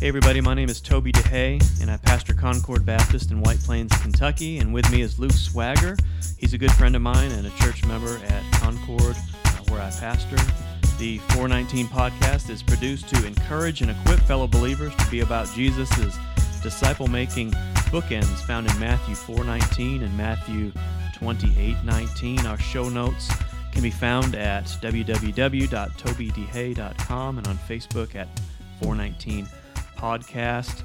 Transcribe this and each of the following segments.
Hey everybody, my name is Toby DeHay, and I pastor Concord Baptist in White Plains, Kentucky, and with me is Luke Swagger. He's a good friend of mine and a church member at Concord, where I pastor. The 419 Podcast is produced to encourage and equip fellow believers to be about Jesus' disciple-making bookends found in Matthew 419 and Matthew 2819. Our show notes can be found at www.tobydehay.com and on Facebook at 419 Podcast.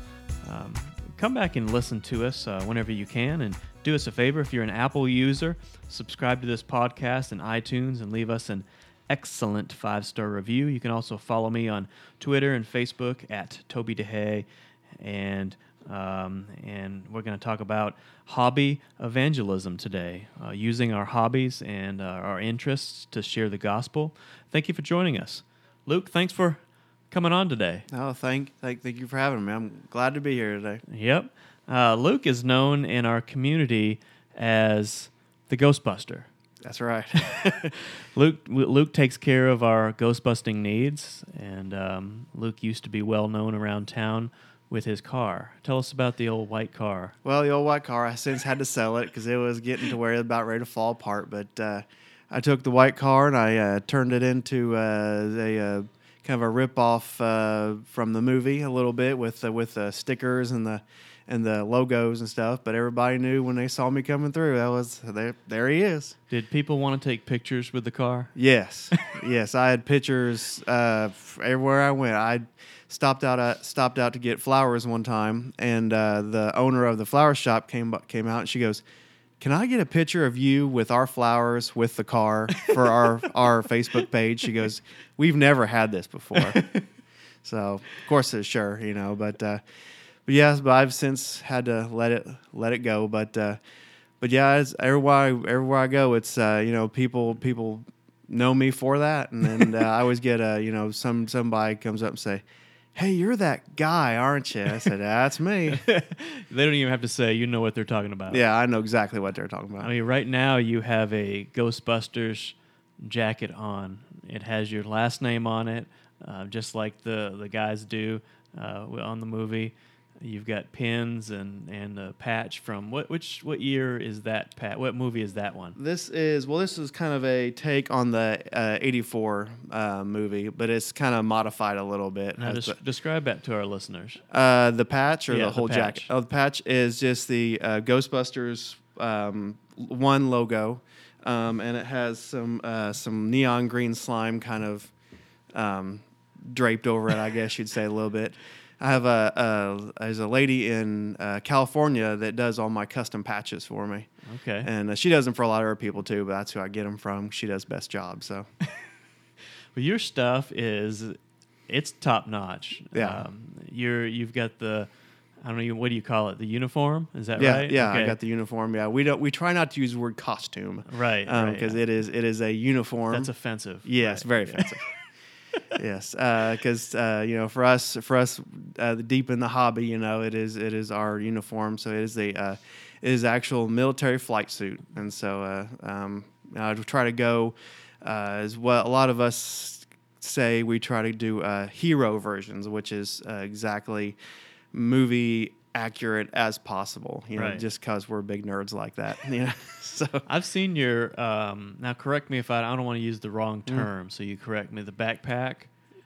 Come back and listen to us whenever you can, and do us a favor, if you're an Apple user, subscribe to this podcast in iTunes and leave us an excellent 5-star review. You can also follow me on Twitter and Facebook at Toby DeHay, and we're going to talk about hobby evangelism today, using our hobbies and our interests to share the gospel. Thank you for joining us. Luke, thanks for coming on today. Oh, thank you for having me. I'm glad to be here today. Yep. Luke is known in our community as the Ghostbuster. That's right. Luke takes care of our ghostbusting needs, and Luke used to be well known around town with his car. Tell us about the old white car. Well, the old white car, I since had to sell it because it was getting to where it was about ready to fall apart, but I took the white car and I turned it into kind of a rip-off from the movie a little bit with stickers and the logos and stuff. But everybody knew when they saw me coming through, there he is. Did people want to take pictures with the car? Yes. Yes, I had pictures everywhere I went. I stopped out to get flowers one time, and the owner of the flower shop came out, and she goes, "Can I get a picture of you with our flowers, with the car, for our Facebook page?" She goes, "We've never had this before." So, of course, it's sure, but I've since had to let it go. But yeah, it's everywhere I go, it's people know me for that, and I always get somebody comes up and say, "Hey, you're that guy, aren't you?" I said, "That's me." They don't even have to say, you know what they're talking about. Yeah, I know exactly what they're talking about. I mean, right now you have a Ghostbusters jacket on. It has your last name on it, just like the guys do on the movie. You've got pins and a patch from what year is that patch? What movie is that one? This is kind of a take on the 84 movie, but it's kind of modified a little bit. Now describe that to our listeners. The patch or the whole jacket? Oh, the patch is just the Ghostbusters one logo, and it has some neon green slime kind of draped over it, I guess you'd say, a little bit. I have a lady in California that does all my custom patches for me. Okay. And she does them for a lot of her people too, but that's who I get them from. She does best job, so. Well, your stuff it's top notch. Yeah. You've got the, I don't know, what do you call it? The uniform? Is that right? Yeah, okay. I got the uniform. Yeah, we try not to use the word costume. Right. Because it is a uniform. That's offensive. Yes, right. Very offensive. Yes, because for us, deep in the hobby, it is our uniform. So it is actual military flight suit, and so I try to go as well. A lot of us say we try to do hero versions, which is exactly movie accurate as possible, right. Just because we're big nerds like that. So I've seen your now correct me if I don't want to use the wrong term, so you correct me. The backpack,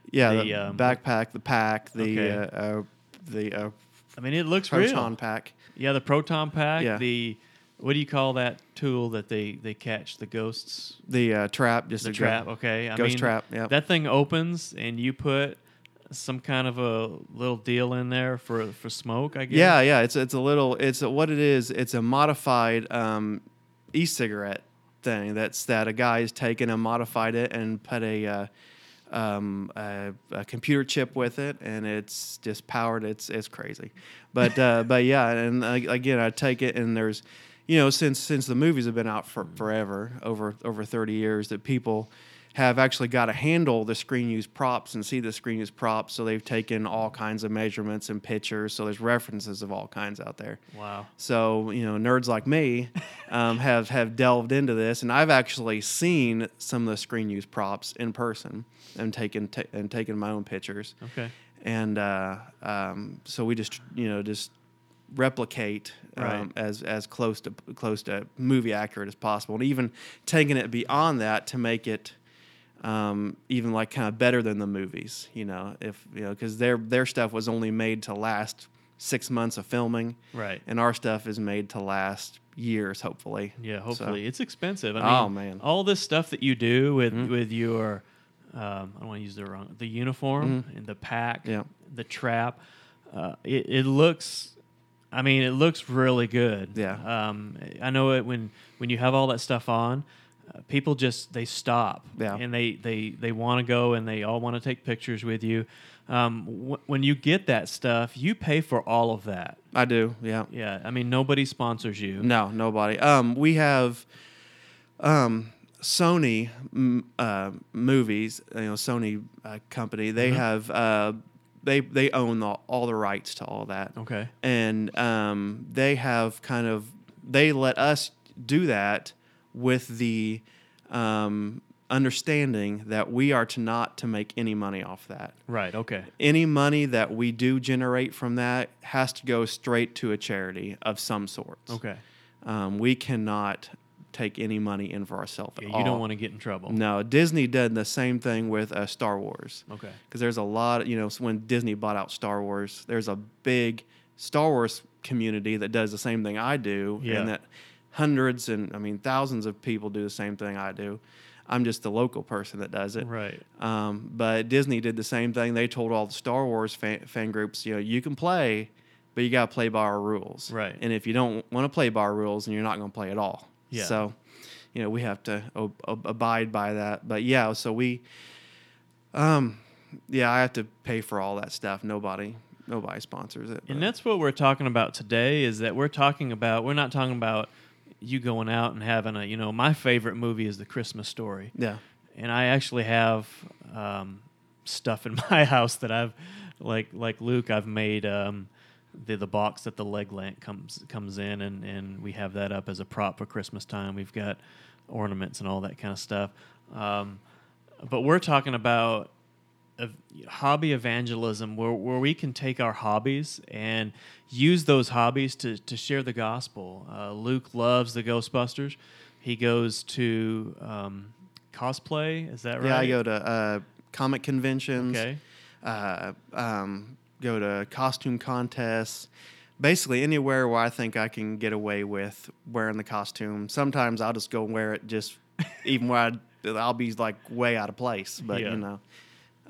the backpack, the pack, the okay. I mean, it looks proton real. Proton pack, the proton pack, the what do you call that tool that they catch the ghosts? The trap, just the trap. Okay, trap. Yeah, that thing opens and you put some kind of a little deal in there for smoke, I guess. Yeah, it's a modified e-cigarette thing that a guy has taken and modified it and put a computer chip with it, and it's just powered. It's crazy, but but yeah, and again, I take it, and there's since the movies have been out for forever, over 30 years, that people have actually got a handle the screen use props and see the screen use props. So they've taken all kinds of measurements and pictures. So there's references of all kinds out there. Wow. So, you know, nerds like me have delved into this, and I've actually seen some of the screen use props in person and taken my own pictures. Okay. And so we just replicate right. as close to movie accurate as possible, and even taking it beyond that to make it even like kind of better than the movies, because their stuff was only made to last 6 months of filming, right? And our stuff is made to last years, hopefully. Yeah, hopefully. So, it's expensive. I mean, oh man, all this stuff that you do with your I don't want to use the uniform and the pack, the trap. It looks. I mean, it looks really good. Yeah. I know it when you have all that stuff on, people just, they stop. Yeah. And they want to go, and they all want to take pictures with you. When you get that stuff, you pay for all of that. I do, yeah. Yeah, I mean, nobody sponsors you. No, nobody. We have Sony movies, Sony company. They have... They own all the rights to all that. Okay. And they have they let us do that with the understanding that we are not to make any money off that. Right, okay. Any money that we do generate from that has to go straight to a charity of some sort. Okay. We cannot take any money in for ourselves at all. You don't want to get in trouble. No, Disney did the same thing with Star Wars. Okay. Because there's a lot of, when Disney bought out Star Wars, there's a big Star Wars community that does the same thing I do, and that hundreds and, thousands of people do the same thing I do. I'm just the local person that does it. Right. But Disney did the same thing. They told all the Star Wars fan groups, you can play, but you got to play by our rules. Right. And if you don't want to play by our rules, then you're not going to play at all. Yeah. So, we have to abide by that. But yeah, so we, I have to pay for all that stuff. Nobody sponsors it. But. And that's what we're talking about today, is that we're not talking about you going out and having my favorite movie is The Christmas Story. Yeah. And I actually have stuff in my house that I've, like Luke, I've made, the box that the leg lamp comes in, and we have that up as a prop for Christmas time. We've got ornaments and all that kind of stuff. But we're talking about hobby evangelism, where we can take our hobbies and use those hobbies to share the gospel. Luke loves the Ghostbusters. He goes to cosplay. Is that right? Yeah, I go to comic conventions. Okay. Go to costume contests, basically anywhere where I think I can get away with wearing the costume. Sometimes I'll just go and wear it, just even where I'll be like way out of place. But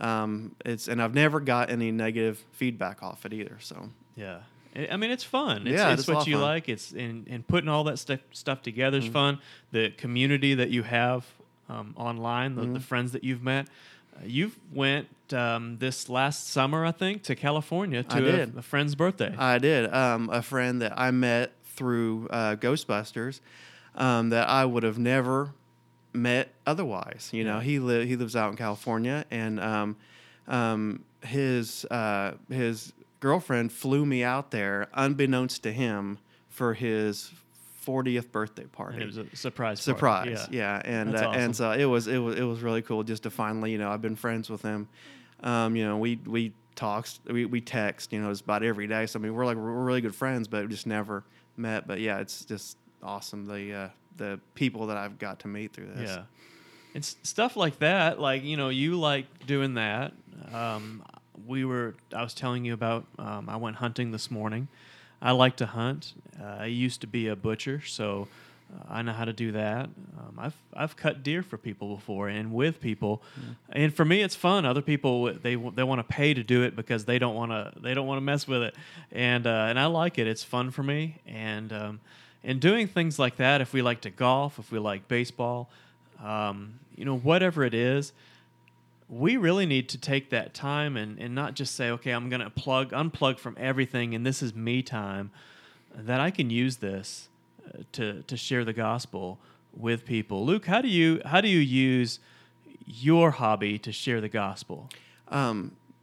I've never got any negative feedback off it either. So yeah, it's fun. It's what you like. It's and putting all that stuff together is fun. The community that you have online, the friends that you've met. You went this last summer, I think, to California to a friend's birthday. I did. A friend that I met through Ghostbusters that I would have never met otherwise. He lives out in California, and his girlfriend flew me out there, unbeknownst to him, for his 40th birthday party. And it was a surprise. Yeah. And awesome. And so it was really cool just to finally, I've been friends with him. We talked, we text, it's about every day. So we're really good friends, but we just never met. But yeah, it's just awesome the people that I've got to meet through this. Yeah, it's stuff like that. Like you like doing that. I was telling you about. I went hunting this morning. I like to hunt. I used to be a butcher, so I know how to do that. I've cut deer for people before and with people, and for me it's fun. Other people they want to pay to do it because they don't want to mess with it, and I like it. It's fun for me, and doing things like that. If we like to golf, if we like baseball, whatever it is. We really need to take that time and not just say, okay, I'm going to unplug from everything, and this is me time, that I can use this to share the gospel with people. Luke, how do you use your hobby to share the gospel?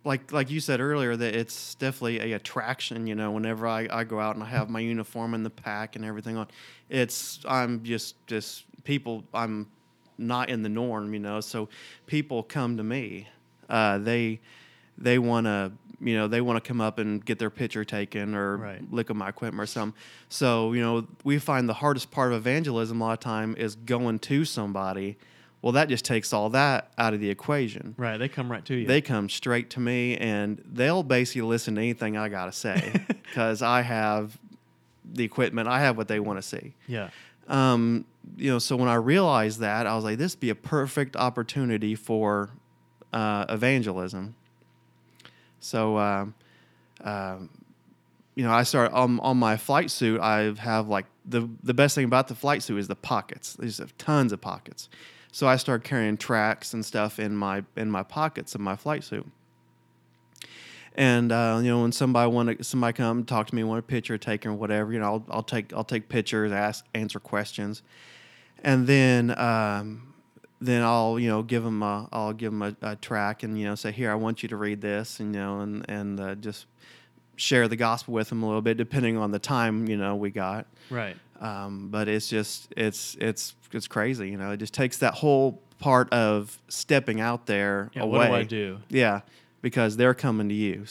Like you said earlier, that it's definitely a attraction. You know, whenever I go out and I have my uniform and the pack and everything on, I'm not in the norm, you know. So people come to me. They want to, you know, they want to come up and get their picture taken or Look at my equipment or something. So, you know, we find the hardest part of evangelism a lot of time is going to somebody. Well, that just takes all that out of the equation. Right. They come right to you. They come straight to me, and they'll basically listen to anything I got to say because I have the equipment. I have what they want to see. Yeah. You know, so when I realized that, I was like, this would be a perfect opportunity for evangelism. So, you know, I start on my flight suit. I have like the best thing about the flight suit is the pockets. There's tons of pockets. So I started carrying tracts and stuff in my pockets of my flight suit. And you know, when somebody come talk to me, want a picture taken or whatever, you know, I'll take pictures, answer questions, and then I'll, you know, give them a track and, you know, say, here, I want you to read this, and, you know, and just share the gospel with them a little bit, depending on the time, you know, we got. Right. But it's just, it's crazy. You know, it just takes that whole part of stepping out there away. What do I do? Yeah. Because they're coming to you.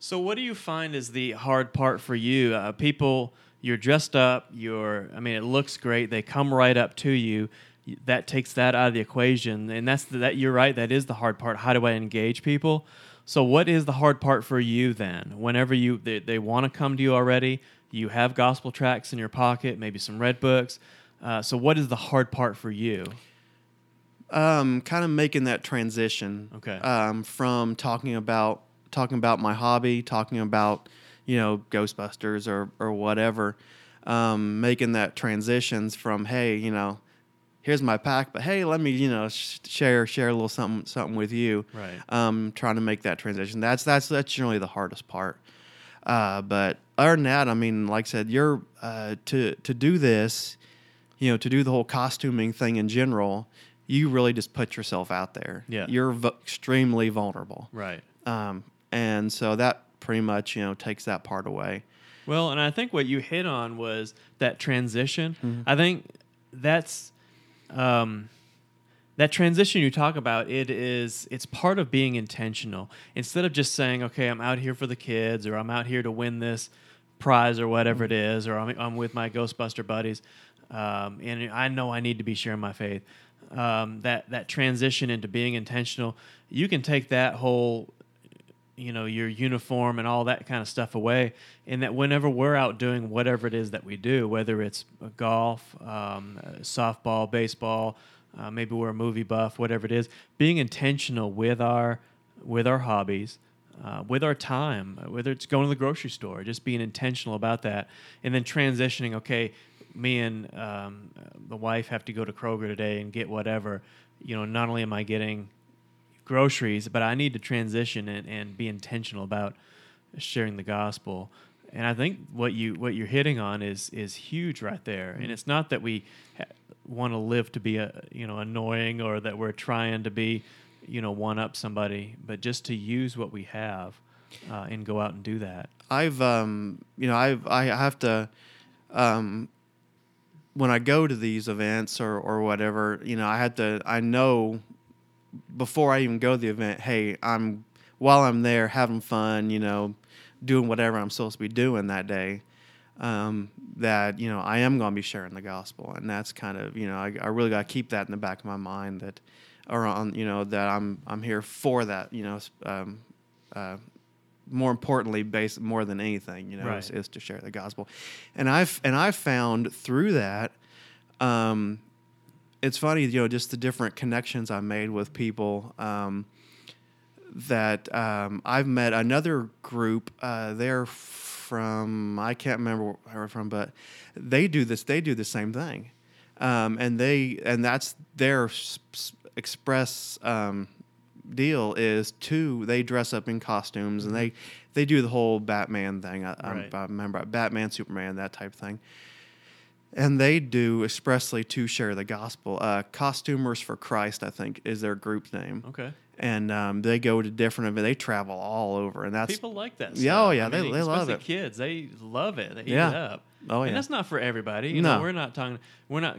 So what do you find is the hard part for you? People, you're dressed up, it looks great, they come right up to you, that takes that out of the equation, and that you're right, that is the hard part. How do I engage people? So what is the hard part for you then? Whenever they want to come to you already, you have gospel tracts in your pocket, maybe some red books, so what is the hard part for you? Kind of making that transition, from talking about my hobby, talking about, you know, Ghostbusters or whatever, making that transitions from, hey, you know, here's my pack, but hey, let me, you know, share a little something with you. Right. Trying to make that transition. That's generally the hardest part. But other than that, I mean, like I said, you're to do this, you know, to do the whole costuming thing in general, you really just put yourself out there. Yeah. You're extremely vulnerable. Right. And so that pretty much, you know, takes that part away. Well, and I think what you hit on was that transition. Mm-hmm. I think that's that transition you talk about. It's part of being intentional. Instead of just saying, "Okay, I'm out here for the kids," or "I'm out here to win this prize," or whatever it is, or "I'm with my Ghostbuster buddies," and I know I need to be sharing my faith. That transition into being intentional, you can take that whole, you know, your uniform and all that kind of stuff away. And that whenever we're out doing whatever it is that we do, whether it's golf, softball, baseball, maybe we're a movie buff, whatever it is, being intentional with our hobbies, with our time, whether it's going to the grocery store, just being intentional about that, and then transitioning. Okay, me and the wife have to go to Kroger today and get whatever. You know, not only am I getting groceries, but I need to transition and be intentional about sharing the gospel. And I think what you're hitting on is huge right there. And it's not that we want to live to be annoying, or that we're trying to be, you know, one up somebody, but just to use what we have and go out and do that. I have to when I go to these events or whatever, you know, I know. Before I even go to the event, hey, while I'm there having fun, you know, doing whatever I'm supposed to be doing that day, that, you know, I am going to be sharing the gospel. And that's kind of, you know, I really got to keep that in the back of my mind, that, or on, you know, that I'm here for that, you know, more importantly, based more than anything, you know, right, is to share the gospel. And I've found through that, it's funny, you know, just the different connections I made with people, that I've met another group. They're from, I can't remember where they're from, but they do this. They do the same thing, and that's their express deal is to, they dress up in costumes, and they do the whole Batman thing. I remember Batman, Superman, that type of thing. And they do expressly to share the gospel. Costumers for Christ, I think, is their group name. Okay. And they go to different events. They travel all over, and that's people like that stuff. Yeah, oh yeah, they love it. Kids, they love it. They eat it up. Oh yeah. And that's not for everybody. You know, we're not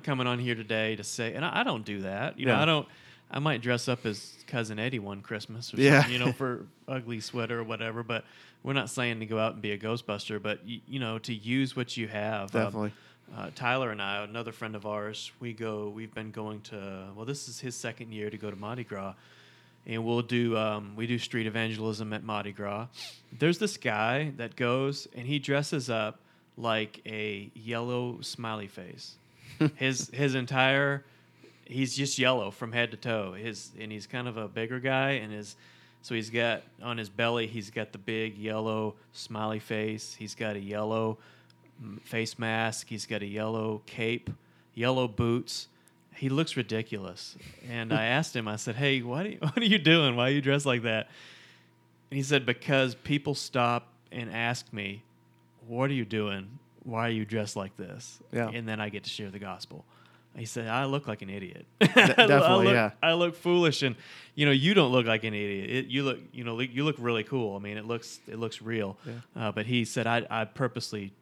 coming on here today to say. And I don't do that. You know, I don't. I might dress up as Cousin Eddie one Christmas, or something, for ugly sweater or whatever. But we're not saying to go out and be a Ghostbuster, but to use what you have. Definitely. Tyler and I, another friend of ours, we've been going to. Well, this is his second year to go to Mardi Gras. And we'll do we do street evangelism at Mardi Gras. There's this guy that goes and he dresses up like a yellow smiley face. His entire he's just yellow from head to toe. He's kind of a bigger guy so he's got on his belly he's got the big yellow smiley face. He's got a yellow face mask. He's got a yellow cape, yellow boots. He looks ridiculous. And I asked him, I said, hey, what are you doing? Why are you dressed like that? And he said, because people stop and ask me, what are you doing? Why are you dressed like this? Yeah. And then I get to share the gospel. He said, I look like an idiot. I look foolish. And, you don't look like an idiot. You look really cool. I mean, it looks real. Yeah. But he said, I purposely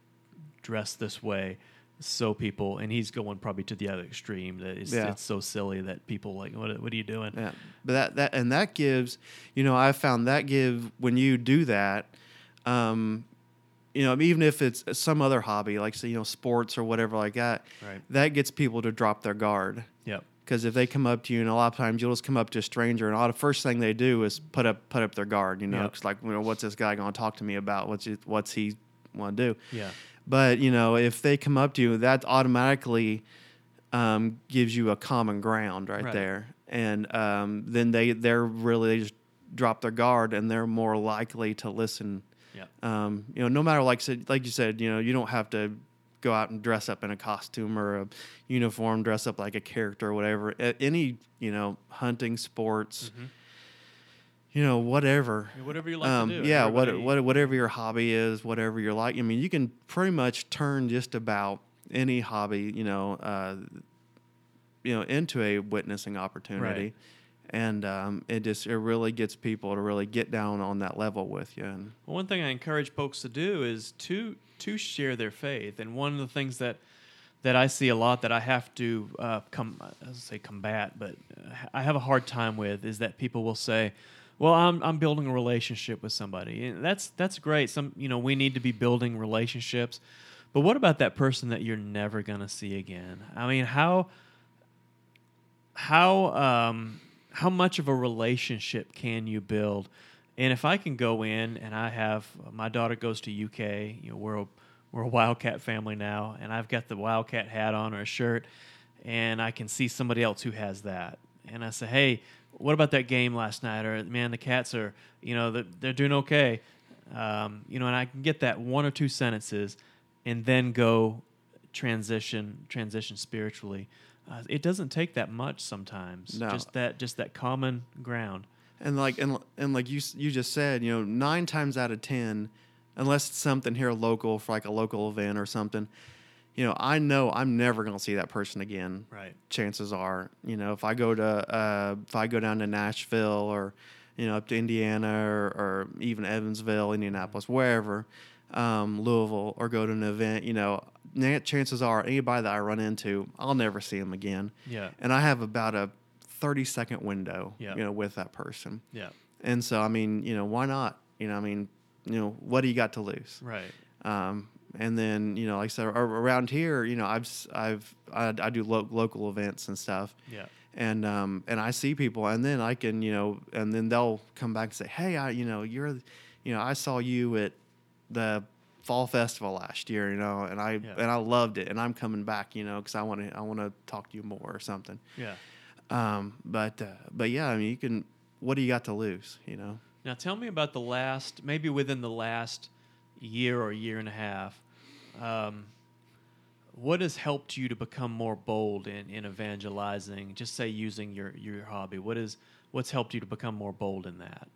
dress this way. So people, and he's going probably to the other extreme. That it's so silly that people like, what are you doing? Yeah, but that gives, I found that give when you do that, even if it's some other hobby like say, sports or whatever like that, right. That gets people to drop their guard. Yep. Because if they come up to you, and a lot of times you'll just come up to a stranger, and all the first thing they do is put up their guard. Yep. It's like what's this guy going to talk to me about? What's he want to do? Yeah. But, if they come up to you, that automatically gives you a common ground right there. And then they just drop their guard, and they're more likely to listen. Yeah. No matter, like you said, you don't have to go out and dress up in a costume or a uniform, dress up like a character or whatever. Any, hunting, sports, mm-hmm. Whatever. Whatever you like to do. Yeah, whatever your hobby is, whatever you're like. I mean, you can pretty much turn just about any hobby, into a witnessing opportunity. Right. And it really gets people to really get down on that level with you. And one thing I encourage folks to do is to share their faith. And one of the things that I see a lot that I have to combat, but I have a hard time with is that people will say, well, I'm building a relationship with somebody, and that's great. We need to be building relationships, but what about that person that you're never gonna see again? I mean, how much of a relationship can you build? And if I can go in and I have my daughter goes to UK, we're a Wildcat family now, and I've got the Wildcat hat on or a shirt, and I can see somebody else who has that, and I say, hey. What about that game last night? Or, man, the Cats are, they're doing okay. And I can get that one or two sentences and then go transition spiritually. It doesn't take that much sometimes. No. Just that common ground. And like you just said, 9 times out of 10, unless it's something here local for like a local event or something, I know I'm never going to see that person again. Right. Chances are, if I go to down to Nashville or up to Indiana or even Evansville, Indianapolis, wherever, Louisville, or go to an event, chances are anybody that I run into, I'll never see them again. Yeah. And I have about a 30-second window, with that person. Yeah. And so, I mean, why not? What do you got to lose? Right. And then, like I said, around here, I do local events and stuff. Yeah. And I see people, and then I can, and then they'll come back and say, hey, I saw you at the fall festival last year, and I loved it, and I'm coming back, because I want to talk to you more or something. Yeah. But yeah, I mean, what do you got to lose, Now tell me about within the last year or year and a half, what has helped you to become more bold in evangelizing? Just say using your hobby. What's helped you to become more bold in that?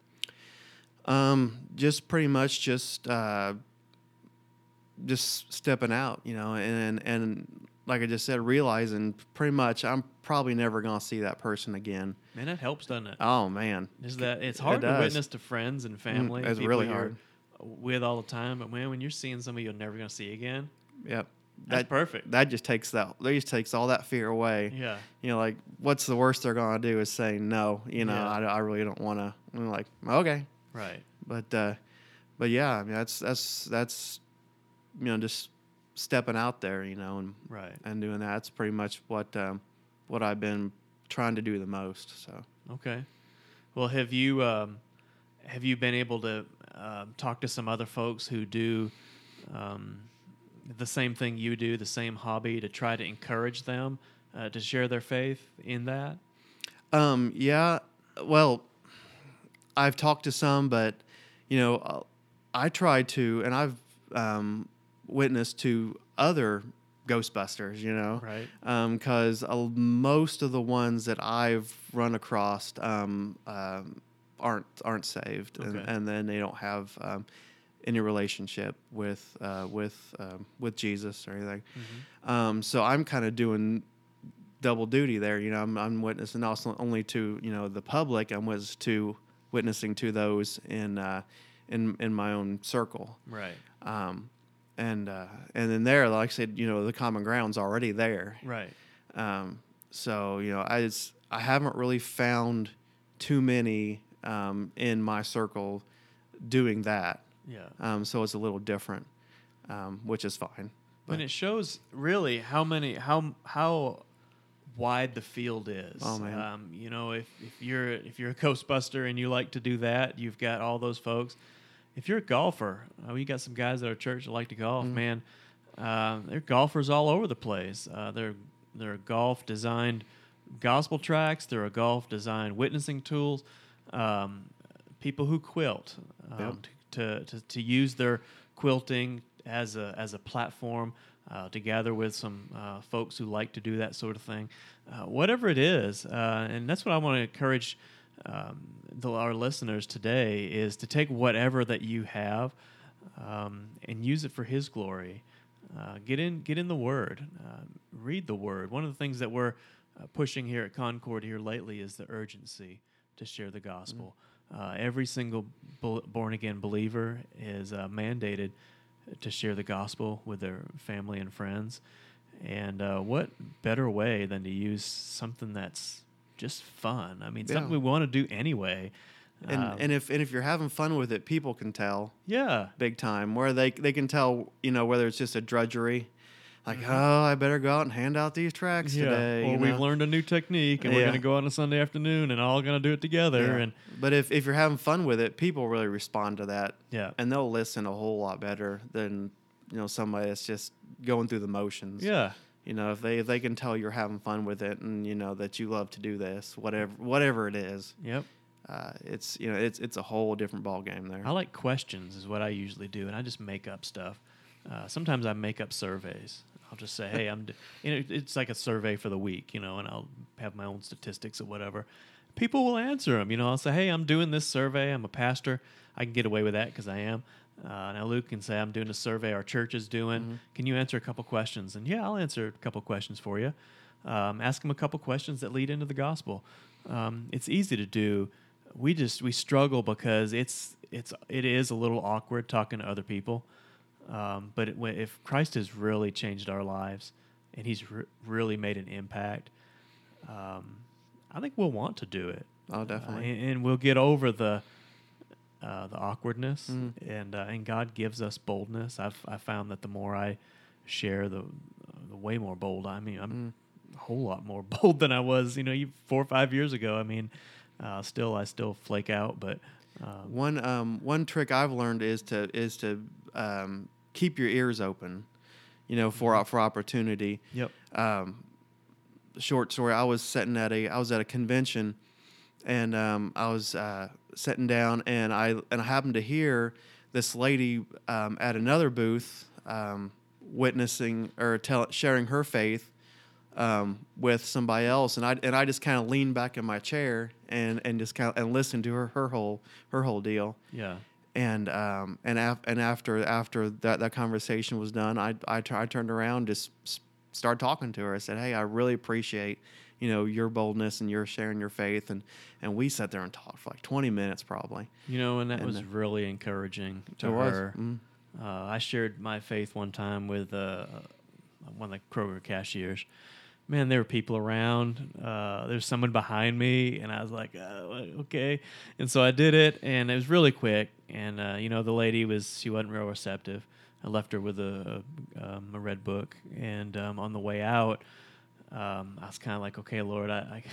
Just pretty much just stepping out, and like I just said, realizing pretty much I'm probably never going to see that person again. Man, that helps, doesn't it? Oh, man. It's hard to witness to friends and family. It's really hard. With all the time, but man, when you're seeing somebody you're never going to see again. Yep. That's perfect. That just takes all that fear away. Yeah. You know, like, what's the worst they're going to do is say no, you know, yeah. I really don't want to. I'm like, okay. Right. But yeah, I mean, that's, you know, just stepping out there, you know, and right. and doing that. That's pretty much what I've been trying to do the most. So. Okay. Well, have you been able to talk to some other folks who do the same thing you do, the same hobby, to try to encourage them to share their faith in that? Yeah. Well, I've talked to some, but, you know, I try to, and I've witnessed to other Ghostbusters, you know, right? Because most of the ones that I've run across aren't saved, okay. and then they don't have any relationship with Jesus or anything. Mm-hmm. So I'm kind of doing double duty there. You know, I'm witnessing not only to, you know, the public, witnessing to those in my own circle, right? And then there, like I said, you know, the common ground's already there, right? So you know, I haven't really found too many in my circle doing that. Yeah. So it's a little different, which is fine. But it shows really how wide the field is. Oh man. You know, if you're a Ghostbuster and you like to do that, you've got all those folks. If you're a golfer, we got some guys at our church that like to golf. Mm-hmm. Man, they're golfers all over the place. They're golf designed gospel tracks. They're a golf designed witnessing tools. People who quilt to use their quilting as a platform to gather with some folks who like to do that sort of thing, whatever it is. And that's what I want to encourage our listeners today is to take whatever that you have and use it for His glory. Get in the Word. Read the Word. One of the things that we're pushing here at Concord here lately is the urgency to share the gospel. Mm-hmm. Every single born-again believer is mandated to share the gospel with their family and friends. And what better way than to use something that's just fun? I mean, something we want to do anyway. And if you're having fun with it, people can tell. Yeah. Big time. Where they can tell, you know, whether it's just a drudgery. Like, mm-hmm. Oh, I better go out and hand out these tracks today. Or we've learned a new technique, and we're going to go out on a Sunday afternoon, and all going to do it together. Yeah. But if you're having fun with it, people really respond to that. Yeah, and they'll listen a whole lot better than, you know, somebody that's just going through the motions. Yeah, you know, if they can tell you're having fun with it, and you know that you love to do this, whatever it is. Yep. It's, you know, it's a whole different ball game there. I like questions is what I usually do, and I just make up stuff. Sometimes I make up surveys. I'll just say, hey, it's like a survey for the week, you know, and I'll have my own statistics or whatever. People will answer them, you know. I'll say, hey, I'm doing this survey. I'm a pastor. I can get away with that because I am. Now Luke can say, I'm doing a survey our church is doing. Mm-hmm. Can you answer a couple questions? And yeah, I'll answer a couple questions for you. Ask them a couple questions that lead into the gospel. It's easy to do. We struggle because it is a little awkward talking to other people. But if Christ has really changed our lives and He's really made an impact, I think we'll want to do it. Oh, definitely. And we'll get over the awkwardness, and God gives us boldness. I found that the more I share, the way more bold. I mean, I'm a whole lot more bold than I was, you know, 4 or 5 years ago. I mean, I still flake out, but. One trick I've learned is to keep your ears open, you know, for opportunity. Yep. Short story. I was at a convention, and I was sitting down, and I happened to hear this lady at another booth witnessing or sharing her faith with somebody else, and I just kind of leaned back in my chair and just kind of and listened to her whole deal. Yeah. And after that conversation was done, I turned around, just started talking to her. I said, hey, I really appreciate, you know, your boldness and your sharing your faith. And we sat there and talked for like 20 minutes probably. You know, and that was really encouraging to her. Mm-hmm. I shared my faith one time with one of the Kroger cashiers. Man, there were people around. There's someone behind me, and I was like, okay. And so I did it, and it was really quick. And, you know, the lady wasn't real receptive. I left her with a red book. And on the way out, I was kind of like, okay, Lord, I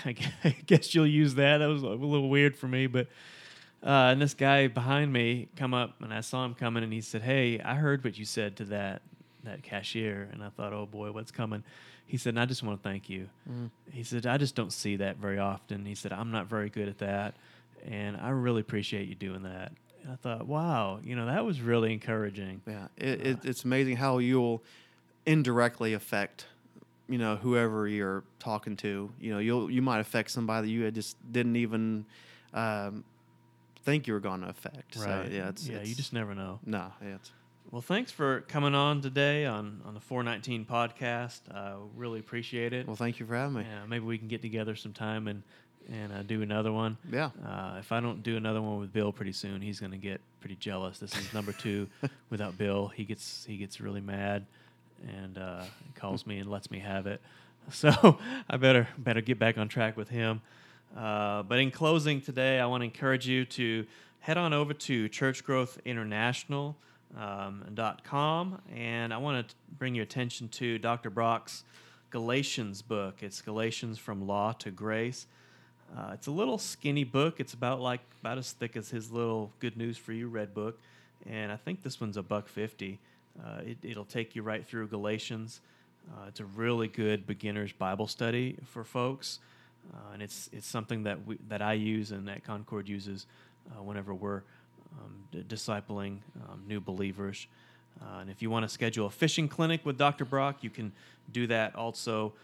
guess you'll use that. That was a little weird for me, but... and this guy behind me come up, and I saw him coming, and he said, hey, I heard what you said to that cashier. And I thought, oh, boy, what's coming? He said, and I just want to thank you. Mm. He said, I just don't see that very often. He said, I'm not very good at that, and I really appreciate you doing that. And I thought, wow, you know, that was really encouraging. Yeah, it's amazing how you'll indirectly affect, you know, whoever you're talking to. You know, you might affect somebody that you just didn't even think you were going to affect. Right. So, yeah, you just never know. No. Well, thanks for coming on today on the 419 podcast. I really appreciate it. Well, thank you for having me. Yeah, maybe we can get together sometime and do another one. Yeah. If I don't do another one with Bill pretty soon, he's going to get pretty jealous. This is number 2 without Bill. He gets really mad and calls me and lets me have it. So I better get back on track with him. But in closing today, I want to encourage you to head on over to churchgrowthinternational.com, and I want to bring your attention to Dr. Brock's Galatians book. It's Galatians from Law to Grace. It's a little skinny book. It's about as thick as his little Good News for You red book, and I think this one's $1.50. It'll take you right through Galatians. It's a really good beginner's Bible study for folks. And it's something that I use and that Concord uses whenever we're discipling new believers. And if you want to schedule a fishing clinic with Dr. Brock, you can do that also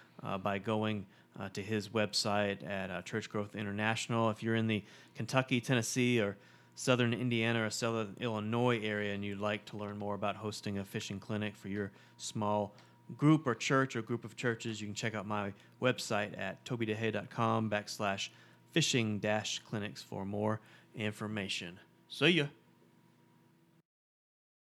by going to his website at Church Growth International. If you're in the Kentucky, Tennessee, or Southern Indiana or Southern Illinois area and you'd like to learn more about hosting a fishing clinic for your small group or church or group of churches, you can check out my website at tobydehay.com/fishing-clinics for more information. See ya.